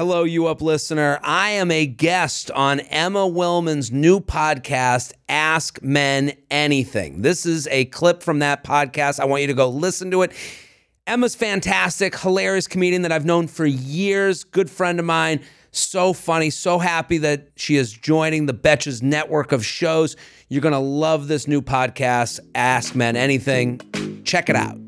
Hello, you up listener. I am a guest on Emma Willmann's new podcast, Ask Men Anything. This is a clip from that podcast. I want you to go listen to it. Emma's fantastic, hilarious comedian that I've known for years. Good friend of mine. So funny. So happy that she is joining the Betches Network of shows. You're going to love this new podcast, Ask Men Anything. Check it out.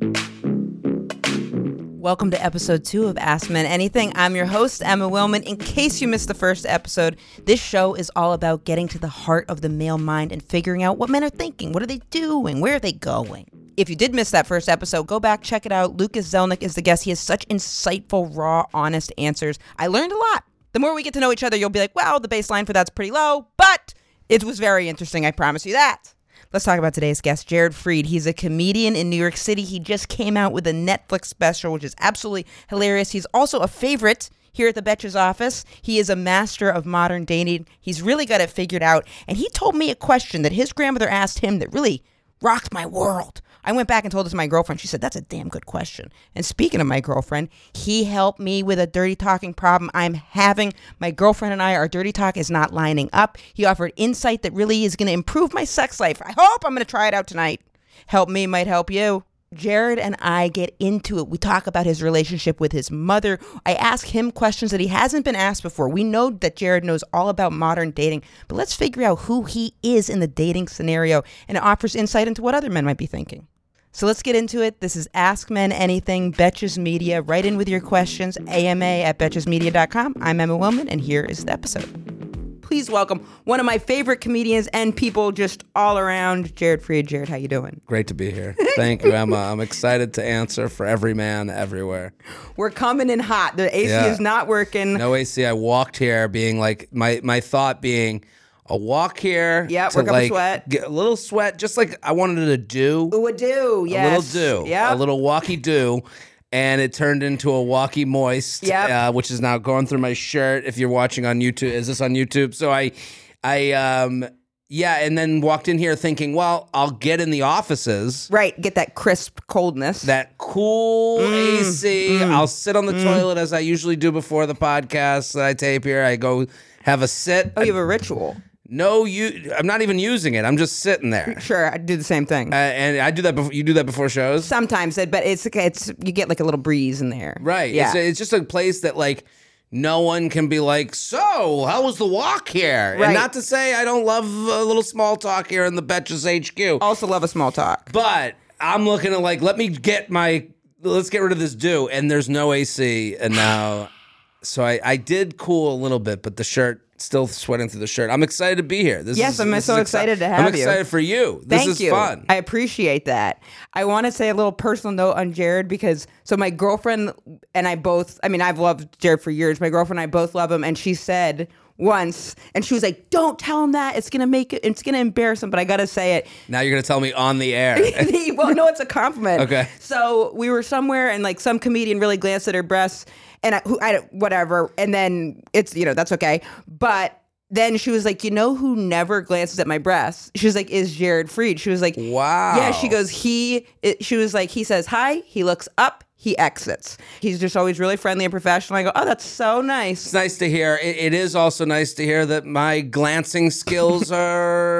Welcome to episode 2 of Ask Men Anything. I'm your host, Emma Willmann. In case you missed the first episode, this show is all about getting to the heart of the male mind and figuring out what men are thinking. What are they doing? Where are they going? If you did miss that first episode, go back, check it out. Lucas Zelnick is the guest. He has such insightful, raw, honest answers. I learned a lot. The more we get to know each other, you'll be like, wow, the baseline for that's pretty low, but it was very interesting. I promise you that. Let's talk about today's guest, Jared Freid. He's a comedian in New York City. He just came out with a Netflix special, which is absolutely hilarious. He's also a favorite here at the Betches office. He is a master of modern dating. He's really got it figured out. And he told me a question that his grandmother asked him that really rocked my world. I went back and told this to my girlfriend. She said, that's a damn good question. And speaking of my girlfriend, he helped me with a dirty talking problem I'm having. My girlfriend and I, our dirty talk is not lining up. He offered insight that really is going to improve my sex life. I hope I'm going to try it out tonight. Help me might help you. Jared and I get into it. We talk about his relationship with his mother. I ask him questions that he hasn't been asked before. We know that Jared knows all about modern dating, but let's figure out who he is in the dating scenario, and it offers insight into what other men might be thinking. So let's get into it. This is Ask Men Anything, Betches Media. Write in with your questions, ama@betchesmedia.com. I'm Emma Willmann, and here is the episode. Please welcome one of my favorite comedians and people just all around, Jared Freid. Jared, how you doing? Great to be here. Thank you, Emma. I'm excited to answer for every man everywhere. We're coming in hot. The AC is not working. No AC. I walked here being like, my thought being, I'll walk here. Yeah, work up a sweat. Get a little sweat, just like I wanted to do. Ooh, a do, yes. A little do. Yep. A little walkie do. And it turned into a walkie moist, which is now going through my shirt. If you're watching on YouTube, is this on YouTube? So I and then walked in here thinking, well, I'll get in the offices. Right, get that crisp coldness. That cool AC. I'll sit on the toilet as I usually do before the podcast that I tape here. I go have a sit. Oh, you have a ritual. No, I'm not even using it. I'm just sitting there. Sure, I do the same thing. And I do that before. You do that before shows? Sometimes, but it's okay. You get like a little breeze in there. Right. Yeah. It's just a place that like no one can be like, so how was the walk here? Right. And not to say I don't love a little small talk here in the Betches HQ. Also love a small talk. But I'm looking at like, let's get rid of this do. And there's no AC. And now, so I did cool a little bit, but the shirt. Still sweating through the shirt. I'm excited to be here. I'm excited for you. This is fun. I appreciate that. I want to say a little personal note on Jared because, so my girlfriend and I both, I mean, I've loved Jared for years. My girlfriend and I both love him. And she said once, and she was like, don't tell him that. It's going to embarrass him, but I got to say it. Now you're going to tell me on the air. Well, no, it's a compliment. Okay. So we were somewhere and like some comedian really glanced at her breasts. And whatever. And then it's, that's okay. But then she was like, you know who never glances at my breasts? She was like, is Jared Freid. She was like, wow. Yeah, she goes, she was like, he says hi, he looks up, he exits. He's just always really friendly and professional. I go, oh, that's so nice. It's nice to hear. It is also nice to hear that my glancing skills are,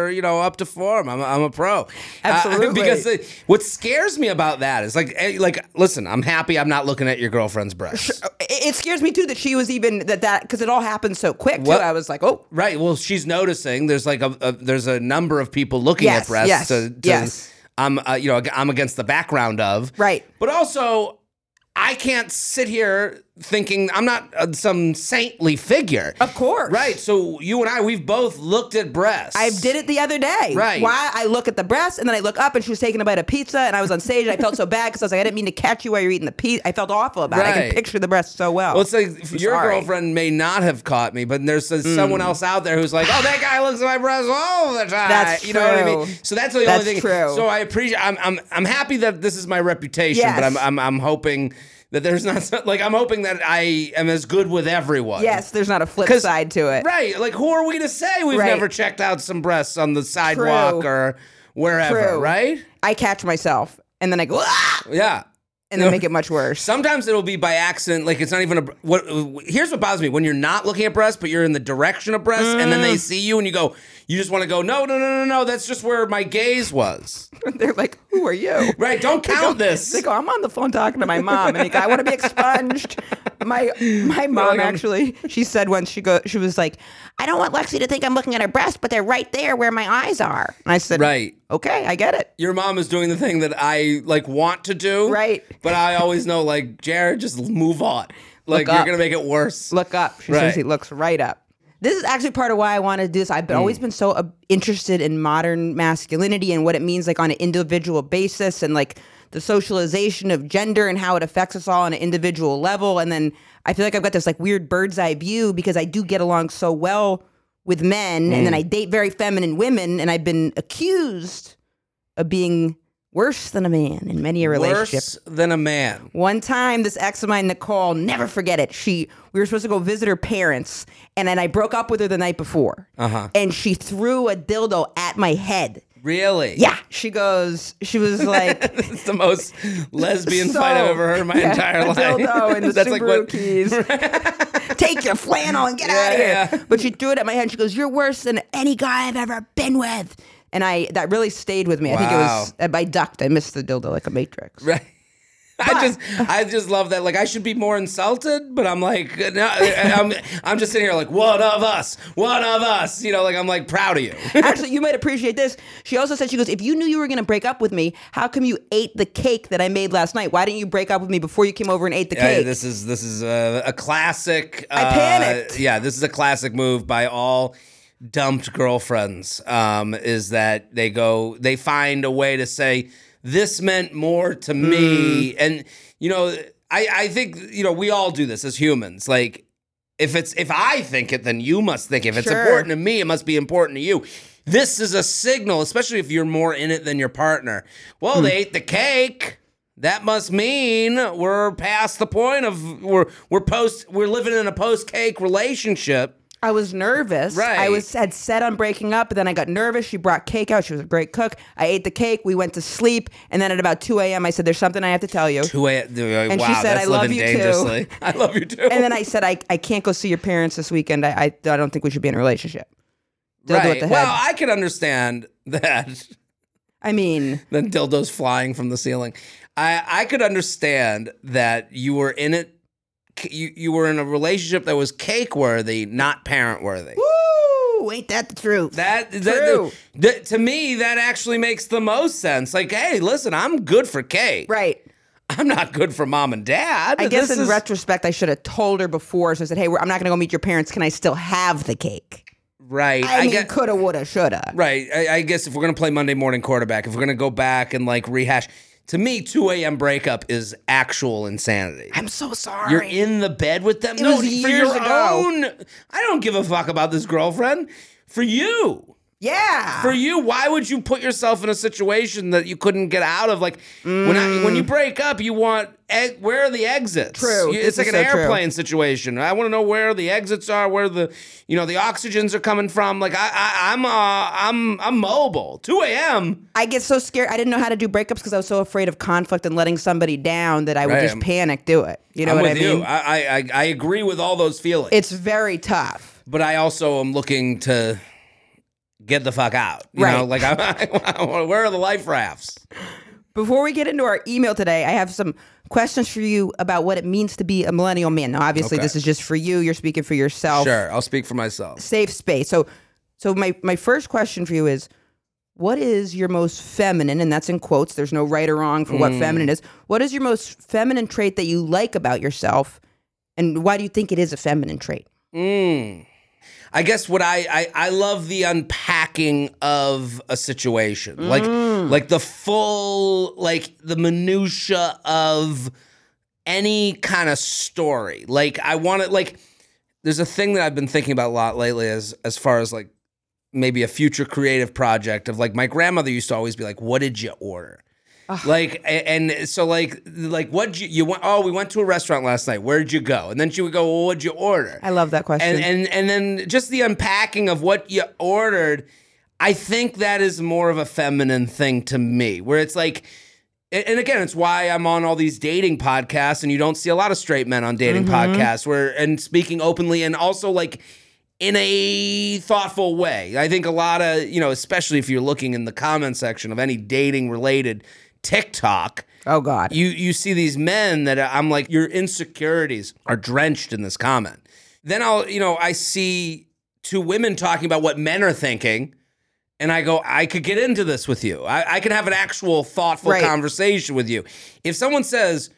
up to form. I'm a pro. Absolutely. Because what scares me about that is like, listen, I'm happy I'm not looking at your girlfriend's breasts. It scares me too that she was even that because it all happened so quick. Well, too. I was like, oh, right. Well, she's noticing. There's like there's a number of people looking at breasts. Yes. Yes. I'm against the background of right, but also. I can't sit here thinking I'm not some saintly figure. Of course. Right. So you and I, we've both looked at breasts. I did it the other day. Right. Why? I look at the breasts and then I look up and she was taking a bite of pizza and I was on stage and I felt so bad because I was like, I didn't mean to catch you while you're eating the pizza. I felt awful about it. I can picture the breasts so well. Well, it's like girlfriend may not have caught me, but there's someone else out there who's like, oh, that guy looks at my breasts all the time. That's true. You know what I mean? So that's the only thing. That's true. So I appreciate, I'm happy that this is my reputation, but I'm hoping that there's not, like, I'm hoping that I am as good with everyone. Yes, there's not a flip side to it. Right, like, who are we to say we've never checked out some breasts on the sidewalk or wherever, right? I catch myself, and then I go, ah! Yeah. and then make it much worse. Sometimes it'll be by accident. Like, it's not even a... here's what bothers me. When you're not looking at breasts, but you're in the direction of breasts, and then they see you, and you go... You just want to go, no. That's just where my gaze was. They're like, who are you? Right, don't count this. They go, I'm on the phone talking to my mom. And they go, I want to be expunged. My mom, actually, she said once, she was like, I don't want Lexi to think I'm looking at her breast, but they're right there where my eyes are. And I said, right. Okay, I get it. Your mom is doing the thing that I, like, want to do. Right. But I always know, like, Jared, just move on. Like, you're going to make it worse. Look up. She says he looks right up. This is actually part of why I wanted to do this. I've always been so interested in modern masculinity and what it means, like, on an individual basis, and, like, the socialization of gender and how it affects us all on an individual level. And then I feel like I've got this, like, weird bird's eye view because I do get along so well with men, and then I date very feminine women, and I've been accused of being worse than a man in many a relationship. Worse than a man. One time, this ex of mine, Nicole, never forget it. We were supposed to go visit her parents, and then I broke up with her the night before. Uh-huh. And she threw a dildo at my head. Really? Yeah. She was like... That's the most lesbian fight I've ever heard in my entire life. Dildo in the That's Subaru keys. Take your flannel and get out of here. Yeah. But she threw it at my head. She goes, you're worse than any guy I've ever been with. And that really stayed with me. Wow. I think it was, I ducked. I missed the dildo like a Matrix. Right. But I just love that. Like, I should be more insulted, but I'm like, no, I'm just sitting here like, one of us. You know, like, I'm like proud of you. Actually, you might appreciate this. She also said, she goes, if you knew you were going to break up with me, how come you ate the cake that I made last night? Why didn't you break up with me before you came over and ate the cake? This is a classic. I panicked. Yeah, this is a classic move by all dumped girlfriends, is that they find a way to say, this meant more to me. And, you know, I think, you know, we all do this as humans. Like, if I think it, then you must think it. If it's important to me, it must be important to you. This is a signal, especially if you're more in it than your partner. Well, they ate the cake. That must mean we're past the point of we're living in a post-cake relationship. I was nervous. Right. I had set on breaking up, but then I got nervous. She brought cake out. She was a great cook. I ate the cake. We went to sleep. And then at about 2 a.m., I said, there's something I have to tell you. 2 a.m. And wow, she said, I love you too. I love you too. And then I said, I can't go see your parents this weekend. I don't think we should be in a relationship. Right. Well, I could understand that. I mean. Then dildos flying from the ceiling. I could understand that you were in it. You were in a relationship that was cake-worthy, not parent-worthy. Woo! Ain't that the truth? That to me, that actually makes the most sense. Like, hey, listen, I'm good for cake. Right. I'm not good for mom and dad. I guess in retrospect, I should have told her before. So I said, hey, I'm not going to go meet your parents. Can I still have the cake? Right. I mean, coulda, woulda, shoulda. Right. I guess if we're going to play Monday morning quarterback, if we're going to go back and, like, rehash... To me, 2 a.m. breakup is actual insanity. I'm so sorry. You're in the bed with them? No, years ago. I don't give a fuck about this girlfriend. For you. Yeah. For you, why would you put yourself in a situation that you couldn't get out of? Like, when you break up, you want, where are the exits? True. It's like an airplane situation. I want to know where the exits are, where the, you know, the oxygens are coming from. Like, I'm mobile. 2 a.m. I get so scared. I didn't know how to do breakups because I was so afraid of conflict and letting somebody down that I would just panic, do it. You know what I mean? I agree with all those feelings. It's very tough. But I also am looking to... get the fuck out. You know, like, where are the life rafts? Before we get into our email today, I have some questions for you about what it means to be a millennial man. Now, obviously, this is just for you. You're speaking for yourself. Sure, I'll speak for myself. Safe space. So my first question for you is, what is your most feminine, and that's in quotes, there's no right or wrong for what feminine is. What is your most feminine trait that you like about yourself, and why do you think it is a feminine trait? I guess what I love the unpacking of a situation, like the full, like the minutia of any kind of story. Like, I want it. Like, there's a thing that I've been thinking about a lot lately, as far as, like, maybe a future creative project of, like, my grandmother used to always be like, "What did you order?" Like, and so, like what you went? Oh, we went to a restaurant last night. Where did you go? And then she would go, well, what'd you order? I love that question. And then just the unpacking of what you ordered, I think that is more of a feminine thing to me, where it's like, And again, it's why I'm on all these dating podcasts, and you don't see a lot of straight men on dating podcasts and speaking openly and also like in a thoughtful way. I think a lot of, you know, especially if you're looking in the comment section of any dating related TikTok. Oh God. You see these men that I'm like, your insecurities are drenched in this comment. Then I see two women talking about what men are thinking. And I go, I could get into this with you. I can have an actual thoughtful conversation with you. If someone says,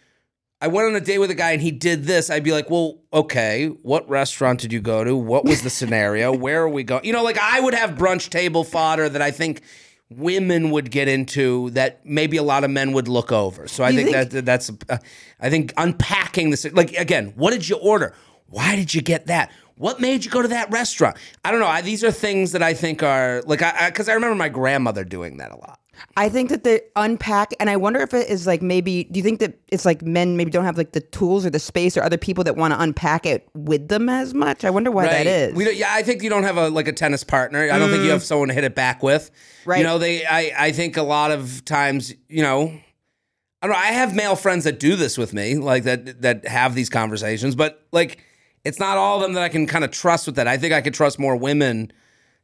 I went on a date with a guy and he did this, I'd be like, well, okay, what restaurant did you go to? What was the scenario? Where are we going? You know, like I would have brunch table fodder that I think women would get into that maybe a lot of men would look over. So I think unpacking this, like, again, what did you order? Why did you get that? What made you go to that restaurant? I don't know. These are things that I think are like, because I remember my grandmother doing that a lot. I think that they unpack, and I wonder if it is like maybe, do you think that it's like men maybe don't have like the tools or the space or other people that want to unpack it with them as much? I wonder why that is. I think you don't have a tennis partner. I don't think you have someone to hit it back with. Right. You know, I think a lot of times, you know, I don't know. I have male friends that do this with me, like that have these conversations, but like, it's not all of them that I can kind of trust with that. I think I could trust more women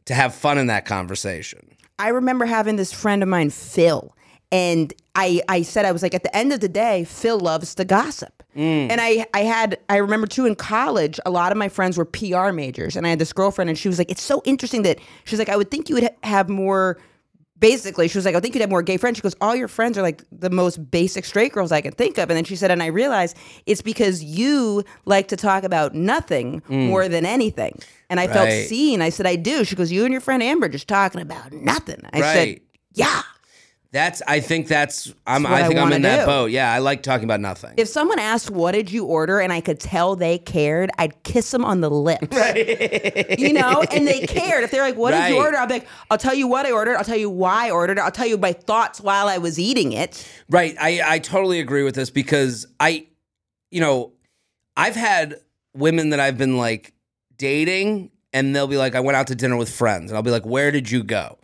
to have fun in that conversation. I remember having this friend of mine, Phil, and I said, I was like, at the end of the day, Phil loves to gossip. Mm. And I remember too, in college, a lot of my friends were PR majors, and I had this girlfriend, and she was like, it's so interesting that, she's like, I would think you would have more... Basically, she was like, I think you'd have more gay friends. She goes, all your friends are like the most basic straight girls I can think of. And then she said, and I realized it's because you like to talk about nothing more than anything. And I felt seen. I said, I do. She goes, you and your friend Amber just talking about nothing. I said, yeah. I think I'm in that boat. Yeah, I like talking about nothing. If someone asked, what did you order, and I could tell they cared, I'd kiss them on the lips. Right. You know, and they cared. If they're like, what did you order? I'll be like, I'll tell you what I ordered. I'll tell you why I ordered it. I'll tell you my thoughts while I was eating it. Right. I totally agree with this because I've had women that I've been like dating, and they'll be like, I went out to dinner with friends. And I'll be like, where did you go?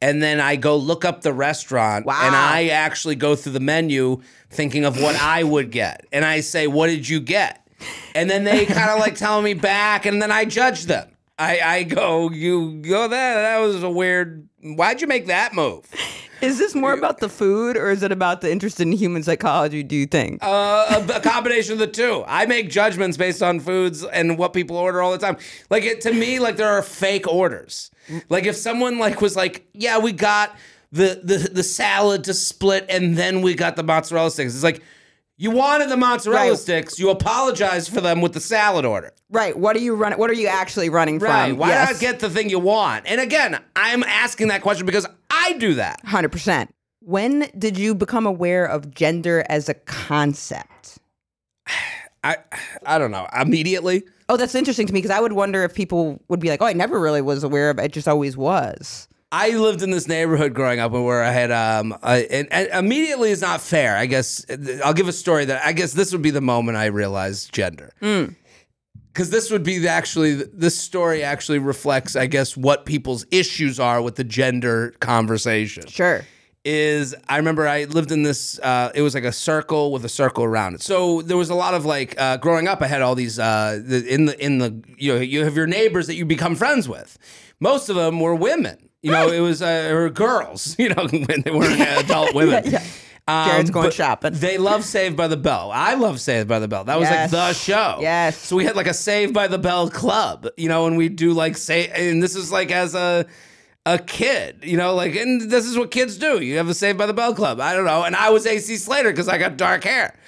And then I go look up the restaurant, and I actually go through the menu thinking of what I would get. And I say, what did you get? And then they kind of like tell me back, and then I judge them. I go, you go, that was a weird, why'd you make that move? Is this more about the food, or is it about the interest in human psychology, do you think? A combination of the two. I make judgments based on foods and what people order all the time. Like, to me, like, there are fake orders. Like, if someone, like, was like, yeah, we got the salad to split, and then we got the mozzarella sticks. It's like, you wanted the mozzarella sticks. You apologized for them with the salad order. Right. What are you actually running from? Why not get the thing you want? And again, I'm asking that question because I do that. 100%. When did you become aware of gender as a concept? I don't know. Immediately. Oh, that's interesting to me because I would wonder if people would be like, oh, I never really was aware of it. It just always was. I lived in this neighborhood growing up where I had, and immediately is not fair. I guess I'll give a story that I guess this would be the moment I realized gender. Because this would be this story actually reflects, I guess, what people's issues are with the gender conversation. Sure. I remember I lived in this, it was like a circle with a circle around it. So there was a lot of like, growing up, I had all these, you have your neighbors that you become friends with. Most of them were women. You know, it was or girls, you know, when they weren't adult women. Jared's going shopping. They love Saved by the Bell. I love Saved by the Bell. That was like the show. Yes. So we had like a Saved by the Bell club, you know, and we do like and this is like as a kid, you know, like, and this is what kids do. You have a Saved by the Bell club. I don't know. And I was A.C. Slater because I got dark hair.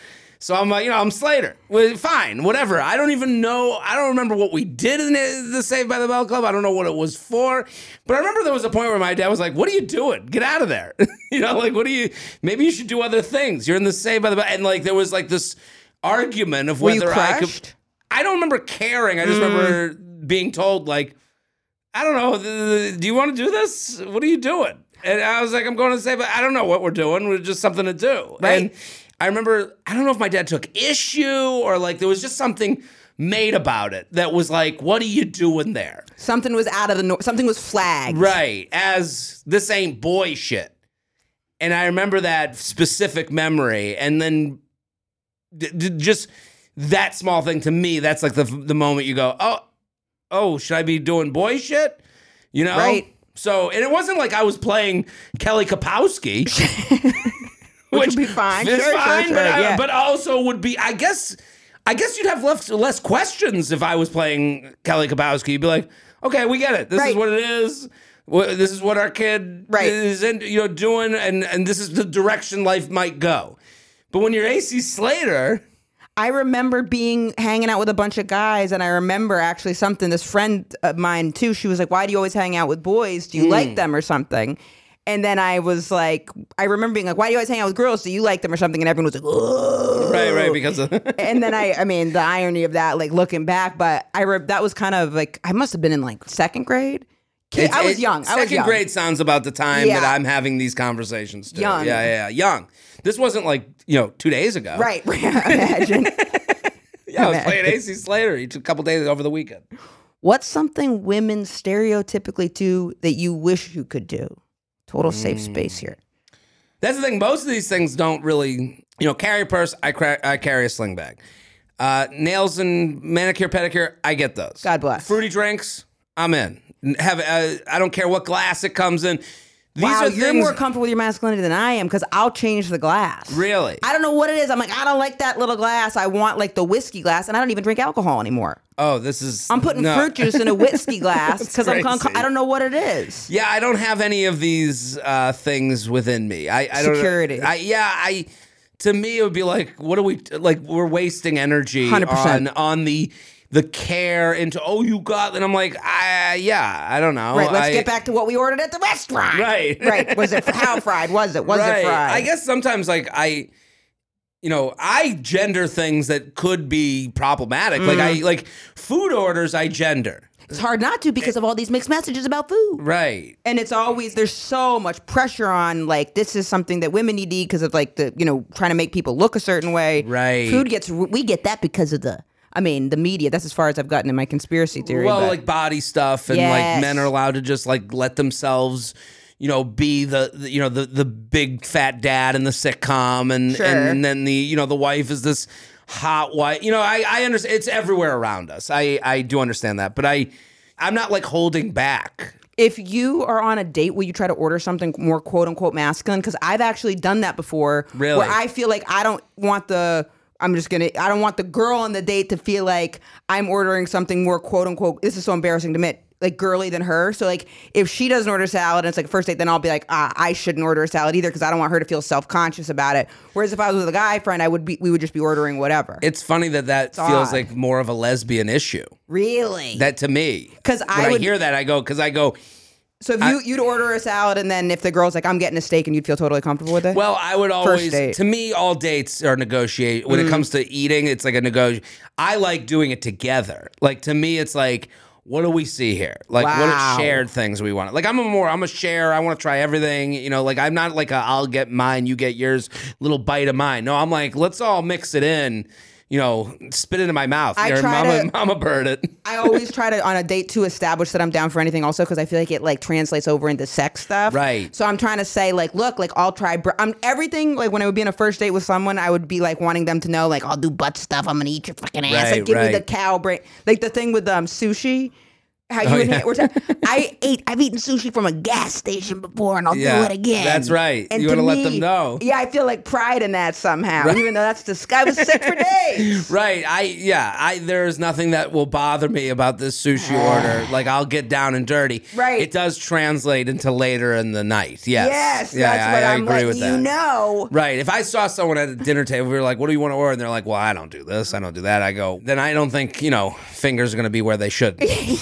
So I'm like, you know, I'm Slater. Well, fine, whatever. I don't even know. I don't remember what we did in the Saved by the Bell Club. I don't know what it was for. But I remember there was a point where my dad was like, what are you doing? Get out of there. You know, like, maybe you should do other things. You're in the Saved by the Bell. And like, there was like this argument of whether I don't remember caring. I just remember being told like, I don't know. Do you want to do this? What are you doing? And I was like, I'm going to Saved by, I don't know what we're doing. We're just something to do. Right. And I remember, I don't know if my dad took issue or like there was just something made about it that was like, what are you doing there? Something was out of the norm. Something was flagged. Right. As this ain't boy shit. And I remember that specific memory. And then just that small thing to me, that's like the moment you go, oh, should I be doing boy shit? You know? Right. So, and it wasn't like I was playing Kelly Kapowski. Which would be fine. It's fine, sure, but also would be, I guess you'd have less questions if I was playing Kelly Kapowski. You'd be like, okay, we get it. This is what it is. This is what our kid is in, doing, and this is the direction life might go. But when you're A.C. Slater... I remember hanging out with a bunch of guys, and I remember actually something, this friend of mine too, she was like, why do you always hang out with boys? Do you like them or something? And then I was like, I remember being like, why do you always hang out with girls? Do you like them or something? And everyone was like, oh. Right, because of... And then I mean, the irony of that, like looking back, but that was kind of like, I must have been in like second grade. I was young. Second grade sounds about the time that I'm having these conversations too. Young. Yeah, young. This wasn't like, 2 days ago. Right. Imagine. I was playing A.C. Slater a couple days over the weekend. What's something women stereotypically do that you wish you could do? Total safe space here. That's the thing. Most of these things don't really, carry a purse. I carry a sling bag. Nails and manicure, pedicure. I get those. God bless. Fruity drinks. I'm in. I don't care what glass it comes in. You're more comfortable with your masculinity than I am because I'll change the glass. Really? I don't know what it is. I'm like, I don't like that little glass. I want like the whiskey glass, and I don't even drink alcohol anymore. Oh, I'm putting fruit juice in a whiskey glass because I don't know what it is. Yeah, I don't have any of these things within me. I don't. Security. To me, it would be like, what are we like? We're wasting energy 100%. on the care into, you got, and I'm like, I don't know. Right, let's get back to what we ordered at the restaurant. Right. Right, was it, how fried was it? Was it fried? I guess sometimes, like, I gender things that could be problematic. Like food orders, I gender. It's hard not to because of all these mixed messages about food. Right. And it's always, there's so much pressure on, like, this is something that women need to eat because of, like, the, trying to make people look a certain way. Right. We get that because of the media. That's as far as I've gotten in my conspiracy theory. Well, like body stuff and like men are allowed to just like let themselves, be the big fat dad in the sitcom and then the wife is this hot wife. I understand it's everywhere around us. I do understand that, but I'm not like holding back. If you are on a date, will you try to order something more quote unquote masculine? Because I've actually done that before. Really? Where I feel like I don't want the girl on the date to feel like I'm ordering something more quote unquote, this is so embarrassing to admit, like girly than her. So like if she doesn't order salad and it's like first date, then I'll be like, I shouldn't order a salad either because I don't want her to feel self-conscious about it. Whereas if I was with a guy friend, we would just be ordering whatever. It's funny that feels odd. Like more of a lesbian issue. Really? That to me. Because I hear that, I go... So if you'd order a salad and then if the girl's like, I'm getting a steak and you'd feel totally comfortable with it? Well, I would always, to me, all dates are negotiate. When it comes to eating, it's like a negotiation. I like doing it together. Like to me, it's like, what do we see here? Like what are shared things we want? Like I'm a sharer. I want to try everything. Like I'm not like I'll get mine, you get yours, little bite of mine. No, I'm like, let's all mix it in. Spit into my mouth. Mama bird it. I always try to, on a date, to establish that I'm down for anything also because I feel like it, like, translates over into sex stuff. Right. So I'm trying to say, like, look, like, I'll try everything. Like, when I would be on a first date with someone, I would be, like, wanting them to know, like, I'll do butt stuff. I'm going to eat your fucking ass. Right, like, give me the cow brain. Like, the thing with sushi. How you I've eaten sushi from a gas station before, and I'll do it again. That's right. And you want to let them know. Yeah, I feel like pride in that somehow, even though that's I was sick for days. Right. There is nothing that will bother me about this sushi order. Like I'll get down and dirty. Right. It does translate into later in the night. Yes. Yeah. That's what I'm agree with that. Right. If I saw someone at a dinner table, we were like, "What do you want to order?" And they're like, "Well, I don't do this. I don't do that." I go, "Then I don't think fingers are going to be where they should be."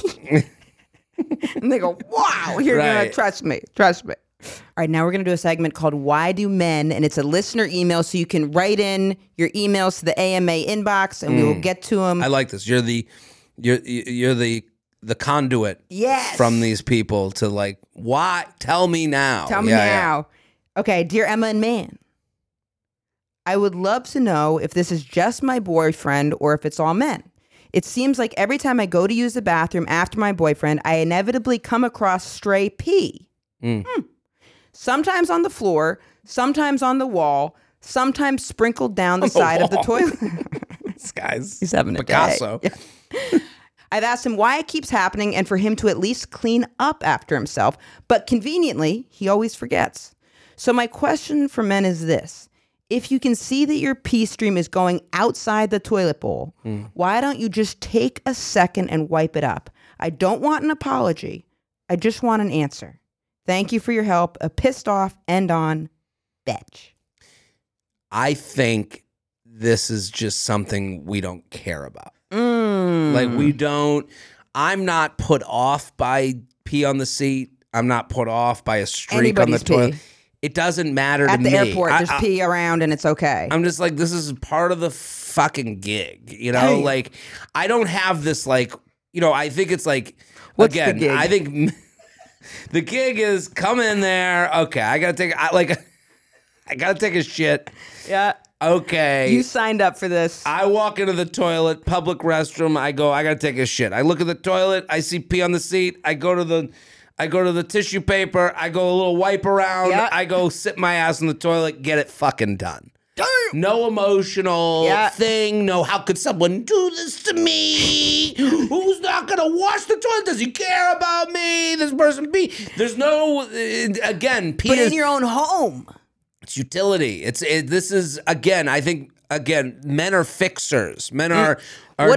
And they go, wow, you're going to trust me. All right, now we're going to do a segment called Why Do Men? And it's a listener email, so you can write in your emails to the AMA inbox, and we will get to them. I like this. You're the conduit from these people to like, why? Tell me now. Yeah. Okay, dear Emma and man, I would love to know if this is just my boyfriend or if it's all men. It seems like every time I go to use the bathroom after my boyfriend, I inevitably come across stray pee. sometimes on the floor, sometimes on the wall, sometimes sprinkled down the side of the toilet. This guy's he's having a Picasso. Day. Yeah. I've asked him why it keeps happening and for him to at least clean up after himself. But conveniently, he always forgets. So my question for men is this. If you can see that your pee stream is going outside the toilet bowl, why don't you just take a second and wipe it up? I don't want an apology. I just want an answer. Thank you for your help. A pissed off end on bitch. I think this is just something we don't care about. Like we don't, I'm not put off by pee on the seat. I'm not put off by a streak Anybody's on the toilet. Pee. It doesn't matter to me. At the airport, there's pee around and it's okay. I'm just like, this is part of the fucking gig, you know? Hey. Like, I don't have this like, you know, I think it's like, what's again, the gig? I think the gig is come in there. Okay, I gotta take a shit. Yeah. Okay. You signed up for this. I walk into the toilet, public restroom. I go, I gotta take a shit. I look at the toilet. I see pee on the seat. I go to the tissue paper. I go a little wipe around. Yep. I go sit my ass in the toilet, get it fucking done. No emotional thing. No, how could someone do this to me? Who's not going to wash the toilet? Does he care about me? This person pee. There's no, again, pee. But in your own home. It's utility. This is, again, I think, again, men are fixers. Men are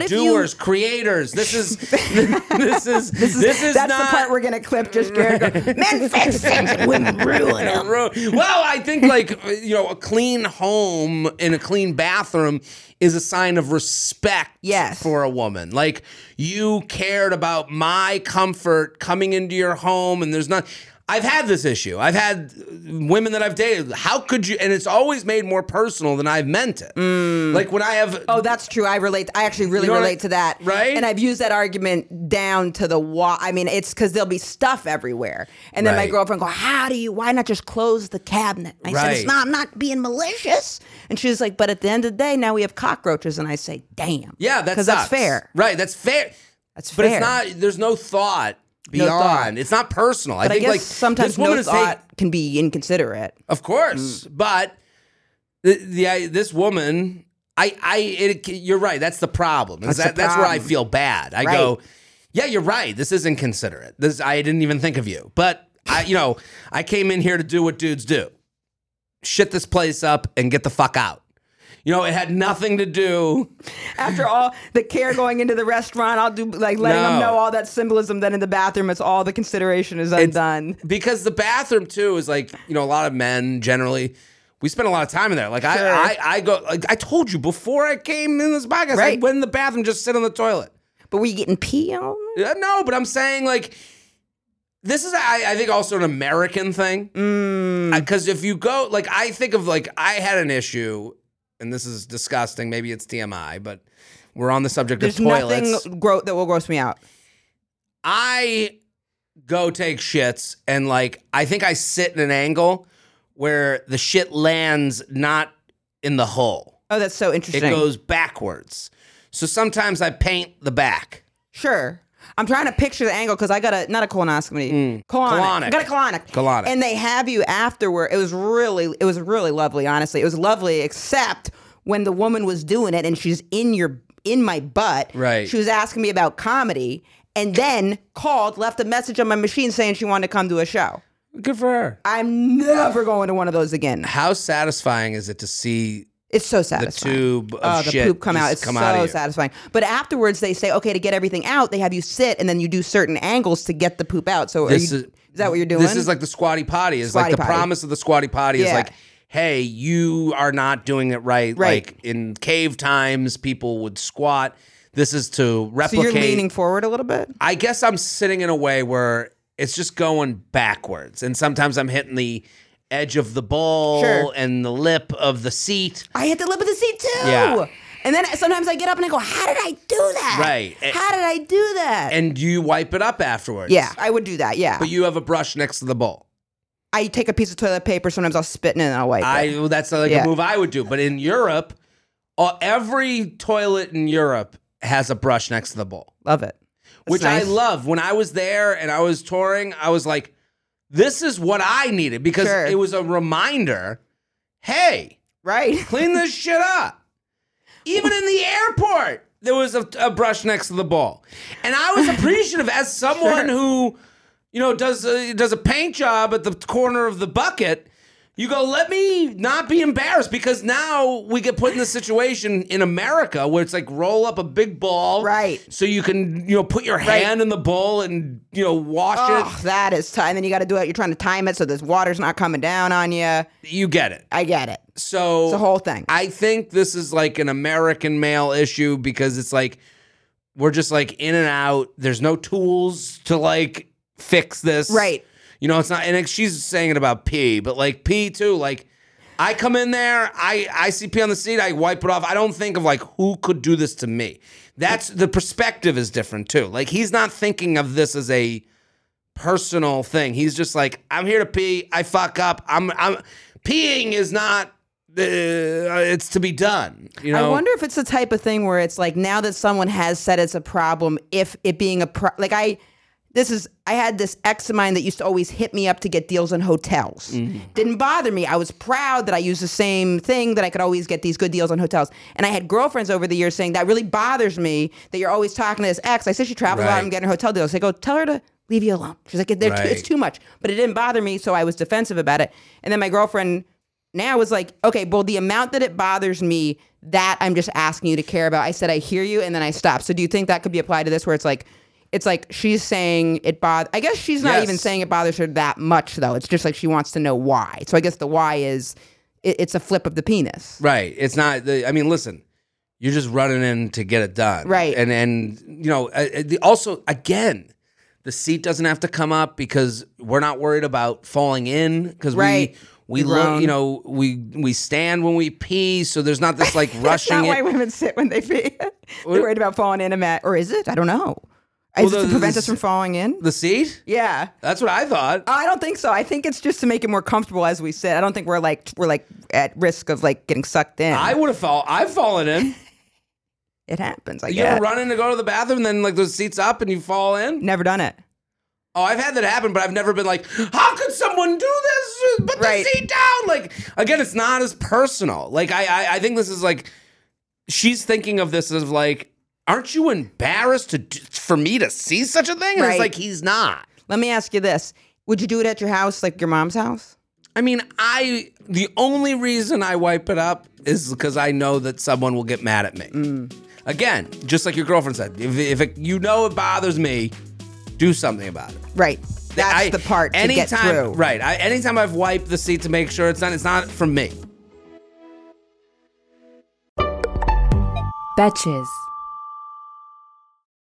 doers, creators. This is that's not the part we're gonna clip. Just go, men fix things and women ruin them. Well, I think a clean home and a clean bathroom is a sign of respect for a woman. Like you cared about my comfort coming into your home, and there's not. I've had this issue. I've had women that I've dated. How could you? And it's always made more personal than I've meant it. Like when I have. Oh, that's true. I relate. I actually really relate to that. Right. And I've used that argument down to the wall. I mean, it's because there'll be stuff everywhere. And then my girlfriend go, why not just close the cabinet? And I said, I'm not being malicious. And she's like, but at the end of the day, now we have cockroaches. And I say, damn. Yeah, that's fair. Right. That's fair. But it's not, there's no thought. Beyond. No, it's not personal. But I think I guess sometimes no thought can be inconsiderate. Of course. But this woman, you're right. That's the problem. That's where I feel bad. I go, yeah, you're right. This is inconsiderate. I didn't even think of you. But I came in here to do what dudes do. Shit this place up and get the fuck out. You know, it had nothing to do. After all, the care going into the restaurant, I'll do letting them know all that symbolism. Then in the bathroom, it's all the consideration is undone. Because the bathroom too is a lot of men generally, we spend a lot of time in there. Like I go, like I told you before I came in this podcast, I went in the bathroom, just sit on the toilet. But were you getting pee on? No, but I'm saying this is, I think, also an American thing. Because if you go, I think of I had an issue. And this is disgusting. Maybe it's TMI, but we're on the subject of toilets. There's nothing that will gross me out. I go take shits, and I think I sit in an angle where the shit lands not in the hole. Oh, that's so interesting. It goes backwards. So sometimes I paint the back. Sure. I'm trying to picture the angle because I got not a colonoscopy, colonic. I got a colonic. And they have you afterward. It was really lovely, honestly. It was lovely, except when the woman was doing it and she's in my butt. Right. She was asking me about comedy and then left a message on my machine saying she wanted to come to a show. Good for her. I'm never going to one of those again. How satisfying is it to see? It's so satisfying. The tube of shit. The poop come out. It's so satisfying. But afterwards, they say, okay, to get everything out, they have you sit, and then you do certain angles to get the poop out. So is that what you're doing? This is like the squatty potty. It's like the promise of the squatty potty is hey, you are not doing it right. Like in cave times, people would squat. This is to replicate. So you're leaning forward a little bit? I guess I'm sitting in a way where it's just going backwards. And sometimes I'm hitting the edge of the bowl and the lip of the seat. I hit the lip of the seat too. Yeah. And then sometimes I get up and I go, how did I do that? Right. How did I do that? And you wipe it up afterwards. Yeah, I would do that, yeah. But you have a brush next to the bowl. I take a piece of toilet paper. Sometimes I'll spit in it and I'll wipe it. That's a move I would do. But in Europe, every toilet in Europe has a brush next to the bowl. Love it. That's nice. I love. When I was there and I was touring, I was like, this is what I needed because it was a reminder. Hey, right, clean this shit up. Even in the airport, there was a brush next to the ball. And I was appreciative as someone who, you know, does a paint job at the corner of the bucket. You go, let me not be embarrassed, because now we get put in this situation in America where it's like roll up a big ball. Right. So you can, you know, put your hand in the bowl and, you know, wash it. That is tight. And then you got to do it. You're trying to time it so this water's not coming down on you. You get it. I get it. So it's the whole thing. I think this is like an American male issue because it's like we're just like in and out. There's no tools to like fix this. Right. You know, it's not, and she's saying it about pee, but like pee too. Like, I come in there, I see pee on the seat, I wipe it off. I don't think of like who could do this to me. That's the perspective is different too. Like, he's not thinking of this as a personal thing. He's just like, I'm here to pee. I fuck up. I'm peeing is not. It's to be done. You know? I wonder if it's the type of thing where it's like now that someone has said it's a problem, if it being a I had this ex of mine that used to always hit me up to get deals on hotels. Mm-hmm. Didn't bother me. I was proud that I used the same thing, that I could always get these good deals on hotels. And I had girlfriends over the years saying, that really bothers me that you're always talking to this ex. I said she travels out and getting her hotel deals. I go, tell her to leave you alone. She's like, it's too much. But it didn't bother me, so I was defensive about it. And then my girlfriend now was like, okay, well, the amount that it bothers me, that I'm just asking you to care about. I said, I hear you, and then I stopped. So do you think that could be applied to this where it's like she's saying it bothers... I guess she's not even saying it bothers her that much, though. It's just like she wants to know why. So I guess the why is it's a flip of the penis. Right. It's not... I mean, listen, you're just running in to get it done. Right. And you know, also, again, the seat doesn't have to come up because we're not worried about falling in because we look, you know, we stand when we pee, so there's not this, like, rushing... That's not why women sit when they pee. They're worried about falling in a mat. Or is it? I don't know. Is it to prevent us from falling in? The seat? Yeah. That's what I thought. I don't think so. I think it's just to make it more comfortable as we sit. I don't think we're at risk of like getting sucked in. I would have I've fallen in. It happens, I guess. You ever run in to go to the bathroom and then like the seat's up and you fall in? Never done it. Oh, I've had that happen, but I've never been like, how could someone do this? Put the seat down. Like, again, it's not as personal. Like, I think this is like, she's thinking of this as like, aren't you embarrassed for me to see such a thing? And it's like, he's not. Let me ask you this. Would you do it at your house, like your mom's house? I mean, the only reason I wipe it up is because I know that someone will get mad at me. Mm. Again, just like your girlfriend said, if you know it bothers me, do something about it. Right. That's the part anytime, to get through. Right. Anytime I've wiped the seat to make sure it's not from me. Betches.